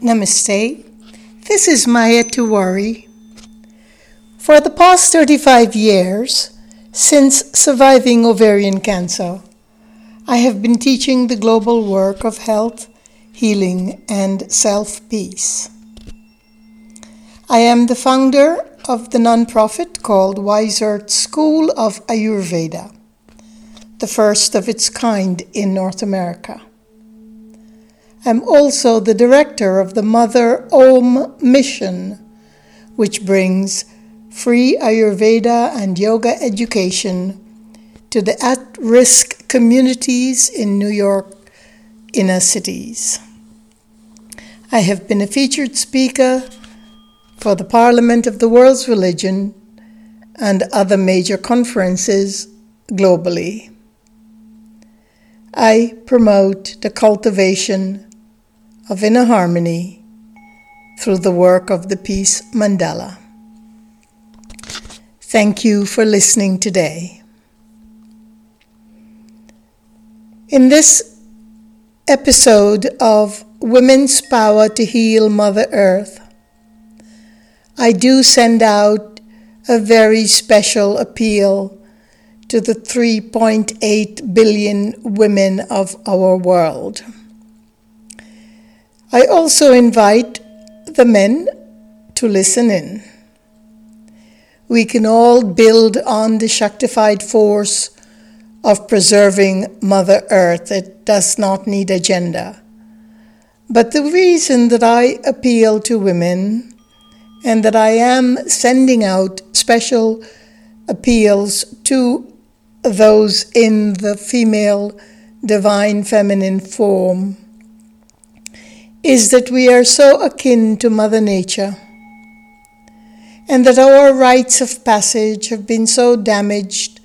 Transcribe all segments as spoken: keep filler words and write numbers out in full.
Namaste. This is Maya Tiwari. For the past thirty-five years, since surviving ovarian cancer, I have been teaching the global work of health, healing, and self-peace. I am the founder of the nonprofit called Wise Earth School of Ayurveda, the first of its kind in North America. I'm also the director of the Mother Om Mission, which brings free Ayurveda and yoga education to the at-risk communities in New York inner cities. I have been a featured speaker for the Parliament of the World's Religion and other major conferences globally. I promote the cultivation of inner harmony through the work of the Peace Mandela. Thank you for listening today. In this episode of Women's Power to Heal Mother Earth, I do send out a very special appeal to the three point eight billion women of our world. I also invite the men to listen in. We can all build on the Shaktified force of preserving Mother Earth. It does not need a gender. But the reason that I appeal to women and that I am sending out special appeals to those in the female divine feminine form is that we are so akin to Mother Nature, and that our rites of passage have been so damaged,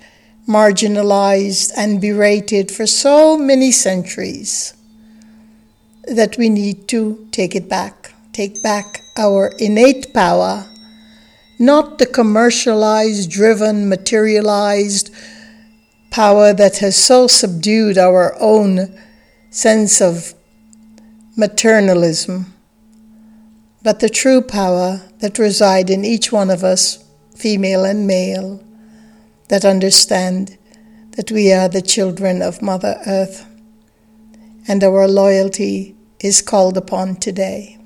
marginalized, and berated for so many centuries that we need to take it back, take back our innate power, not the commercialized, driven, materialized power that has so subdued our own sense of maternalism, but the true power that resides in each one of us, female and male, that understand that we are the children of Mother Earth, and our loyalty is called upon today.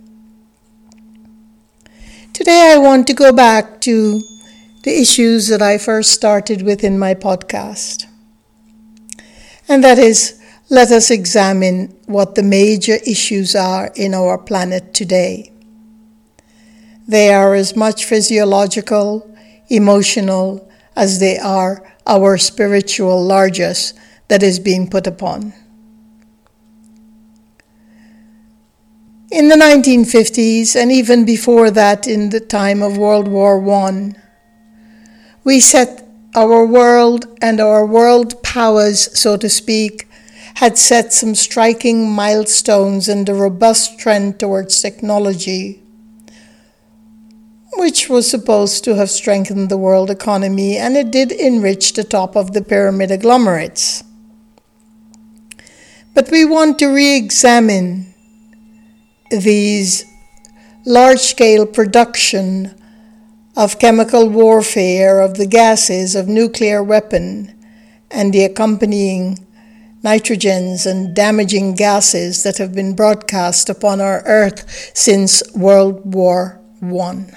Today I want to go back to the issues that I first started with in my podcast. And that is, let us examine what the major issues are in our planet today. They are as much physiological, emotional, as they are our spiritual largesse that is being put upon. In the nineteen fifties, and even before that in the time of World War One, we set our world and our world powers, so to speak, had set some striking milestones in the robust trend towards technology, which was supposed to have strengthened the world economy, and it did enrich the top of the pyramid agglomerates. But we want to re-examine these large-scale production of chemical warfare, of the gases, of nuclear weapon, and the accompanying nitrogens and damaging gases that have been broadcast upon our Earth since World War One.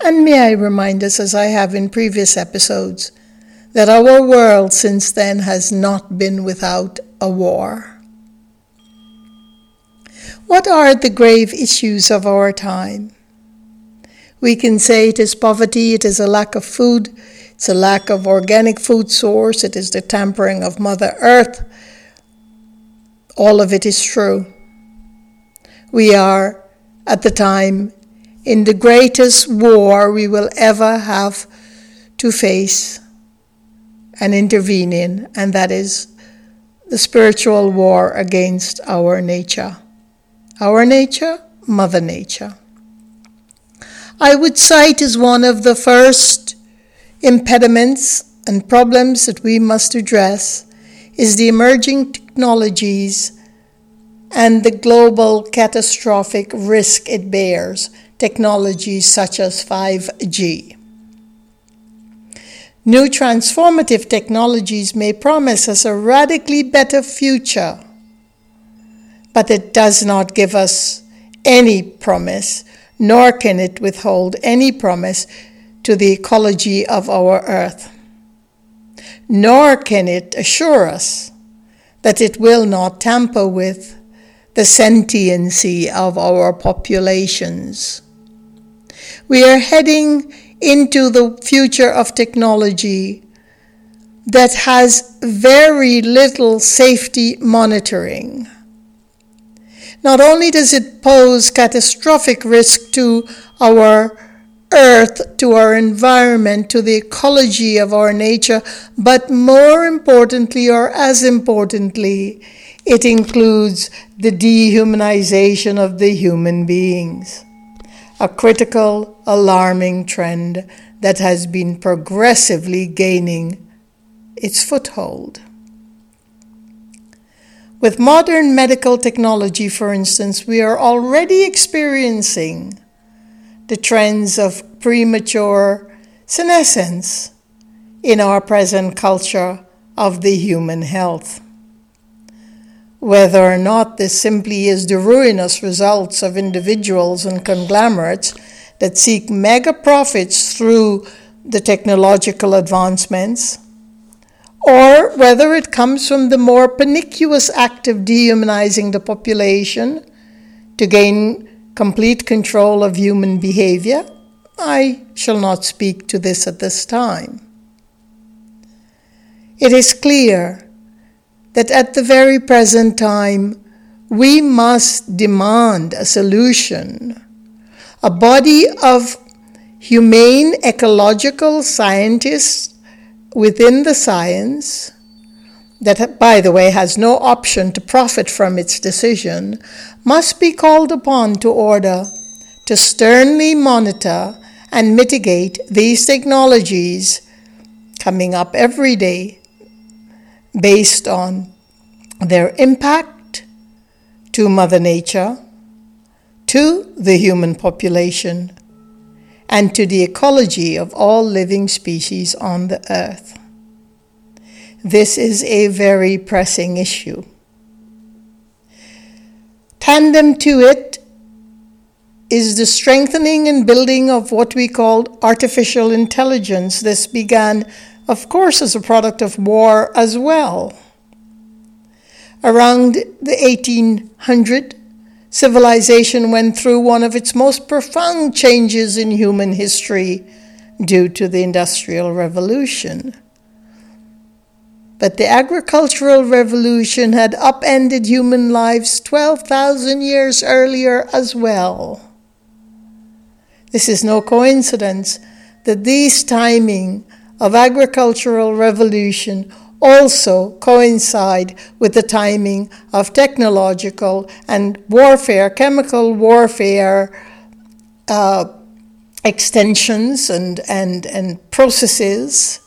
And may I remind us, as I have in previous episodes, that our world since then has not been without a war. What are the grave issues of our time? We can say it is poverty, it is a lack of food, it's a lack of organic food source, it is the tampering of Mother Earth. All of it is true. We are, at the time, in the greatest war we will ever have to face and intervene in, and that is the spiritual war against our nature. Our nature, Mother Nature. I would cite as one of the first impediments and problems that we must address is the emerging technologies and the global catastrophic risk it bears, technologies such as five G. New transformative technologies may promise us a radically better future, but it does not give us any promise, nor can it withhold any promise to the ecology of our Earth. Nor can it assure us that it will not tamper with the sentiency of our populations. We are heading into the future of technology that has very little safety monitoring. Not only does it pose catastrophic risk to our Earth, to our environment, to the ecology of our nature, but more importantly, or as importantly, it includes the dehumanization of the human beings, a critical, alarming trend that has been progressively gaining its foothold. With modern medical technology, for instance, we are already experiencing the trends of premature senescence in our present culture of the human health. Whether or not this simply is the ruinous results of individuals and conglomerates that seek mega profits through the technological advancements, or whether it comes from the more pernicious act of dehumanizing the population to gain complete control of human behavior, I shall not speak to this at this time. It is clear that at the very present time, we must demand a solution, a body of humane ecological scientists within the science, that, by the way, has no option to profit from its decision, must be called upon to order, to sternly monitor and mitigate these technologies coming up every day based on their impact to Mother Nature, to the human population, and to the ecology of all living species on the Earth. This is a very pressing issue. Tandem to it is the strengthening and building of what we call artificial intelligence. This began, of course, as a product of war as well. Around the eighteen hundred, civilization went through one of its most profound changes in human history due to the Industrial Revolution. But the agricultural revolution had upended human lives twelve thousand years earlier as well. This is no coincidence that these timing of agricultural revolution also coincide with the timing of technological and warfare, chemical warfare uh, extensions and, and, and processes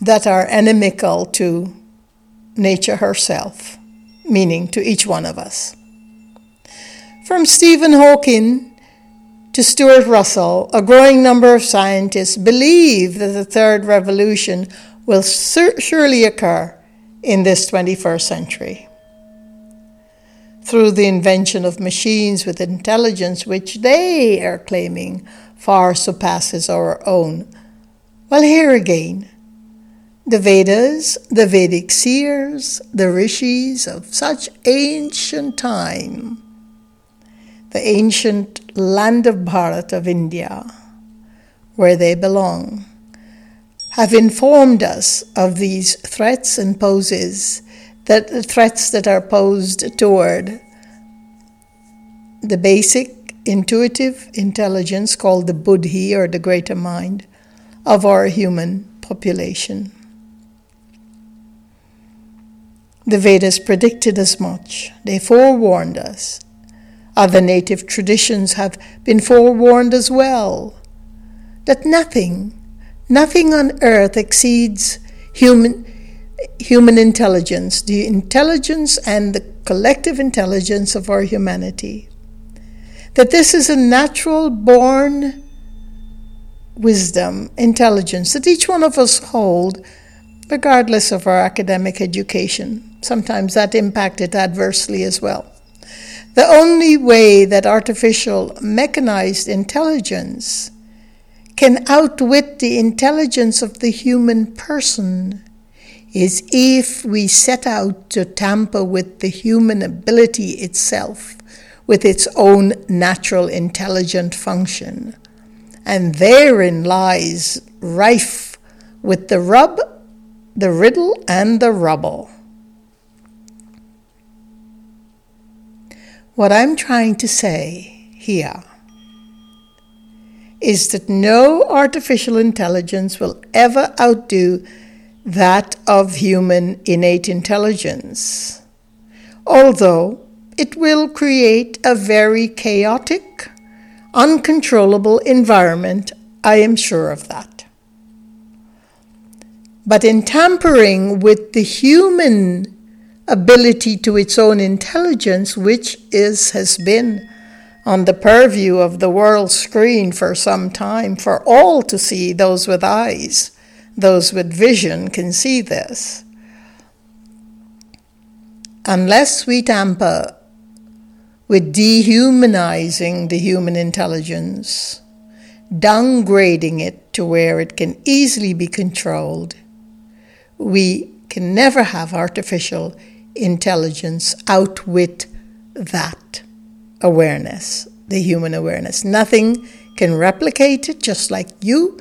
that are inimical to nature herself, meaning to each one of us. From Stephen Hawking to Stuart Russell, a growing number of scientists believe that the third revolution will sur- surely occur in this twenty-first century. Through the invention of machines with intelligence, which they are claiming far surpasses our own. Well, here again, the Vedas, the Vedic seers, the rishis of such ancient time, the ancient land of Bharat of India, where they belong, have informed us of these threats and poses, that the threats that are posed toward the basic intuitive intelligence called the Buddhi, or the greater mind, of our human population. The Vedas predicted as much. They forewarned us. Other native traditions have been forewarned as well, that nothing, nothing on earth exceeds human, human intelligence, the intelligence and the collective intelligence of our humanity. That this is a natural born wisdom, intelligence that each one of us hold, regardless of our academic education. Sometimes that impacted adversely as well. The only way that artificial mechanized intelligence can outwit the intelligence of the human person is if we set out to tamper with the human ability itself, with its own natural intelligent function. And therein lies rife with the rub, the riddle, and the rubble. What I'm trying to say here is that no artificial intelligence will ever outdo that of human innate intelligence, although it will create a very chaotic, uncontrollable environment, I am sure of that. But in tampering with the human ability to its own intelligence, which is has been on the purview of the world screen for some time, for all to see, those with eyes, those with vision can see this. Unless we tamper with dehumanizing the human intelligence, downgrading it to where it can easily be controlled, we can never have artificial intelligence outwit that awareness, the human awareness. Nothing can replicate it, just like you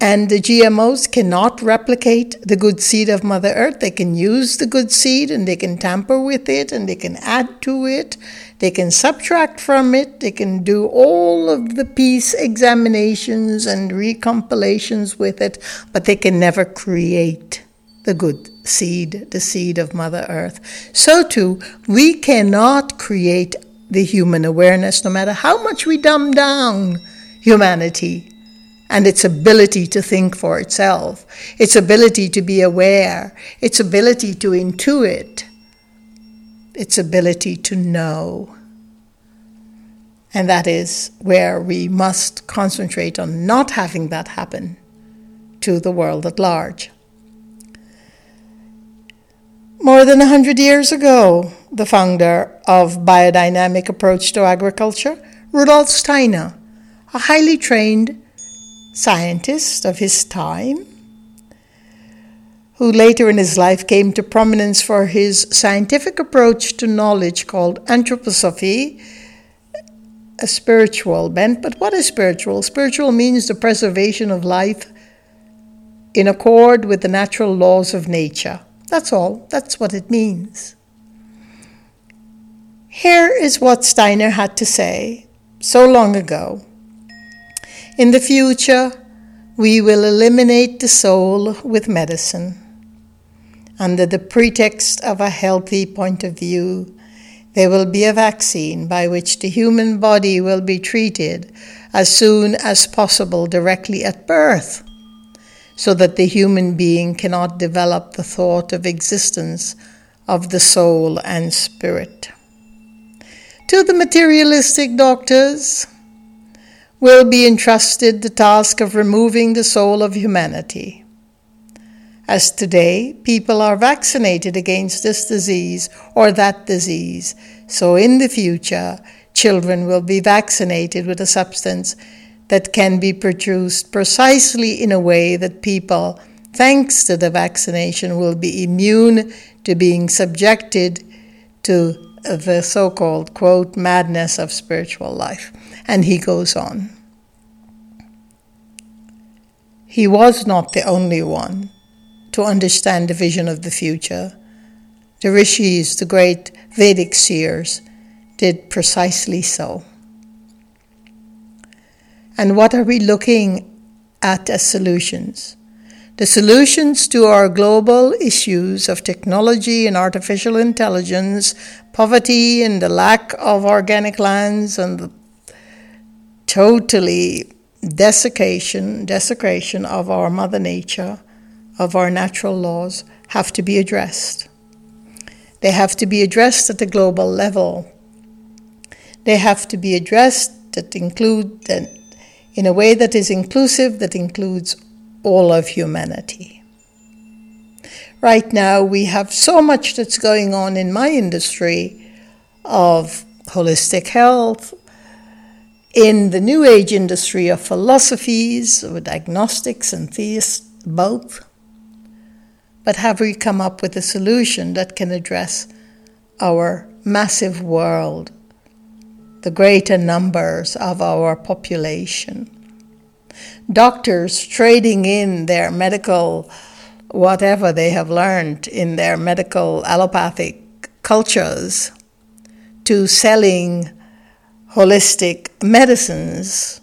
and the G M Os cannot replicate the good seed of Mother Earth. They can use the good seed and they can tamper with it and they can add to it. They can subtract from it. They can do all of the piece examinations and recompilations with it, but they can never create the good seed, the seed of Mother Earth. So too, we cannot create the human awareness, no matter how much we dumb down humanity and its ability to think for itself, its ability to be aware, its ability to intuit, its ability to know. And that is where we must concentrate on not having that happen to the world at large. More than one hundred years ago, the founder of biodynamic approach to agriculture, Rudolf Steiner, a highly trained scientist of his time, who later in his life came to prominence for his scientific approach to knowledge called Anthroposophy, a spiritual bent. But what is spiritual? Spiritual means the preservation of life in accord with the natural laws of nature. That's all. That's what it means. Here is what Steiner had to say so long ago. In the future, we will eliminate the soul with medicine. Under the pretext of a healthy point of view, there will be a vaccine by which the human body will be treated as soon as possible directly at birth, so that the human being cannot develop the thought of existence of the soul and spirit. To the materialistic doctors will be entrusted the task of removing the soul of humanity. As today, people are vaccinated against this disease or that disease, so in the future, children will be vaccinated with a substance that can be produced precisely in a way that people, thanks to the vaccination, will be immune to being subjected to the so-called, quote, madness of spiritual life. And he goes on. He was not the only one to understand the vision of the future. The rishis, the great Vedic seers, did precisely so. And what are we looking at as solutions? The solutions to our global issues of technology and artificial intelligence, poverty and the lack of organic lands and the totally desecration, desecration of our mother nature, of our natural laws, have to be addressed. They have to be addressed at the global level. They have to be addressed that include that in a way that is inclusive, that includes all of humanity. Right now, we have so much that's going on in my industry of holistic health, in the New Age industry of philosophies, with agnostics and theists, both. But have we come up with a solution that can address our massive world, the greater numbers of our population? Doctors trading in their medical, whatever they have learned in their medical allopathic cultures, to selling holistic medicines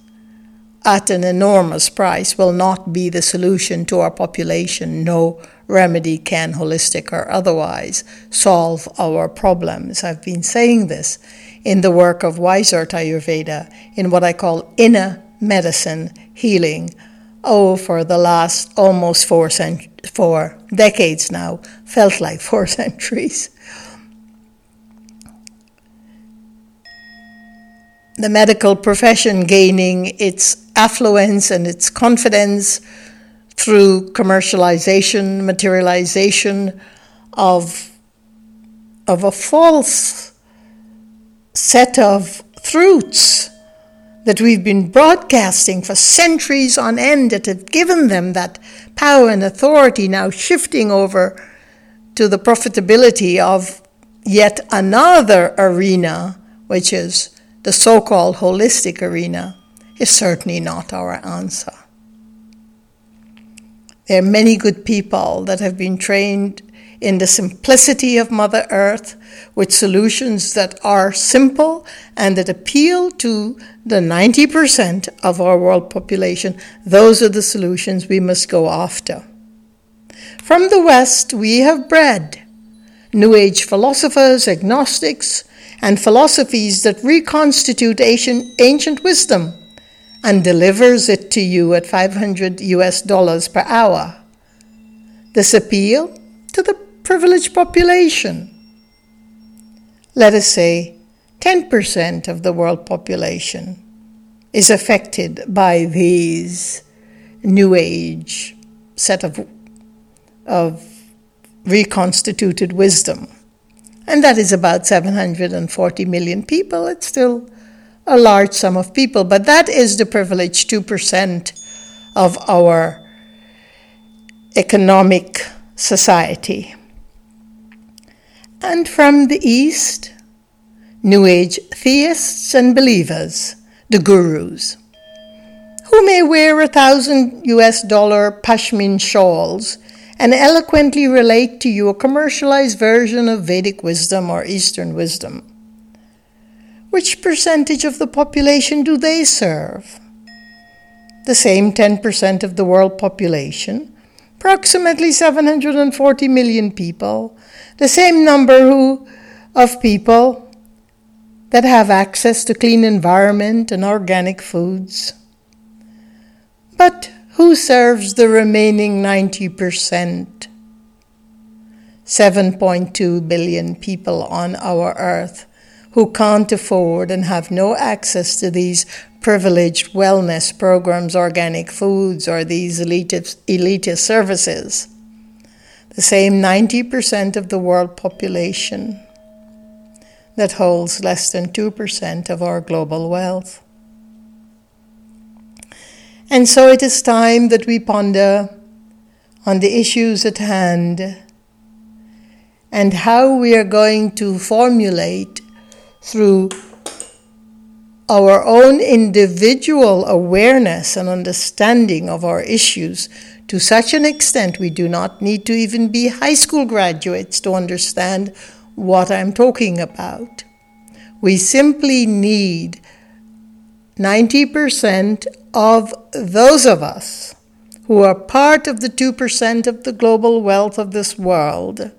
at an enormous price will not be the solution to our population. No remedy can, holistic or otherwise, solve our problems. I've been saying this in the work of Wise Earth Ayurveda, in what I call inner medicine healing, oh, for the last almost four, cent- four decades now, felt like four centuries. The medical profession gaining its affluence and its confidence through commercialization, materialization of, of a false set of truths that we've been broadcasting for centuries on end, that have given them that power and authority, now shifting over to the profitability of yet another arena, which is the so-called holistic arena, is certainly not our answer. There are many good people that have been trained in the simplicity of Mother Earth, with solutions that are simple and that appeal to the ninety percent of our world population. Those are the solutions we must go after. From the West, we have bred New Age philosophers, agnostics, and philosophies that reconstitute ancient, ancient wisdom and delivers it to you at five hundred U S dollars per hour. This appeal to the privileged population. Let us say ten percent of the world population is affected by these New Age set of, of reconstituted wisdom. And that is about seven hundred forty million people. It's still a large sum of people, but that is the privileged two percent of our economic society. And from the East, New Age theists and believers, the gurus, who may wear a thousand U S dollar pashmin shawls and eloquently relate to you a commercialized version of Vedic wisdom or Eastern wisdom. Which percentage of the population do they serve? The same ten percent of the world population, approximately seven hundred forty million people, the same number who, of people that have access to clean environment and organic foods. But who serves the remaining ninety percent? seven point two billion people on our earth who can't afford and have no access to these privileged wellness programs, organic foods, or these elitist, elitist services. The same ninety percent of the world population that holds less than two percent of our global wealth. And so it is time that we ponder on the issues at hand and how we are going to formulate through our own individual awareness and understanding of our issues to such an extent we do not need to even be high school graduates to understand what I'm talking about. We simply need ninety percent of those of us who are part of the two percent of the global wealth of this world.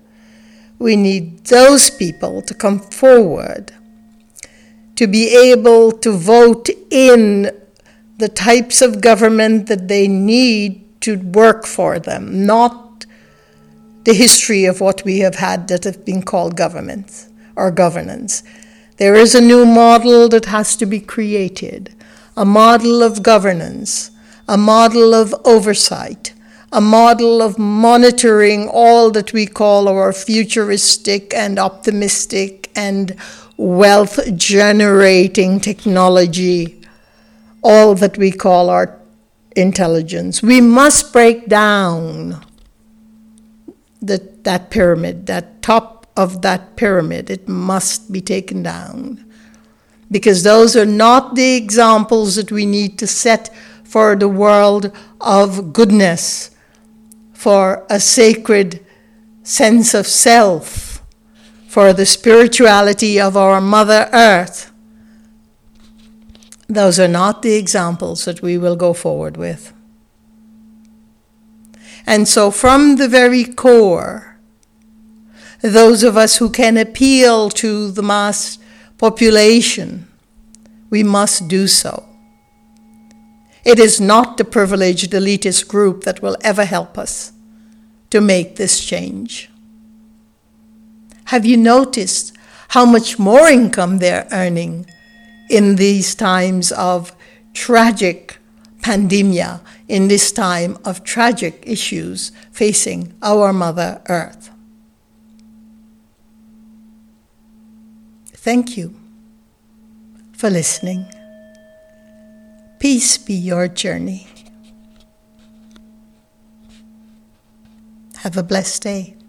We need those people to come forward, to be able to vote in the types of government that they need to work for them, not the history of what we have had that have been called government or governance. There is a new model that has to be created, a model of governance, a model of oversight, a model of monitoring all that we call our futuristic and optimistic and wealth-generating technology, all that we call our intelligence. We must break down the, that pyramid, that top of that pyramid. It must be taken down, because those are not the examples that we need to set for the world of goodness, for a sacred sense of self, for the spirituality of our Mother Earth. Those are not the examples that we will go forward with. And so from the very core, those of us who can appeal to the mass population, we must do so. It is not the privileged elitist group that will ever help us to make this change. Have you noticed how much more income they're earning in these times of tragic pandemia, in this time of tragic issues facing our Mother Earth? Thank you for listening. Peace be your journey. Have a blessed day.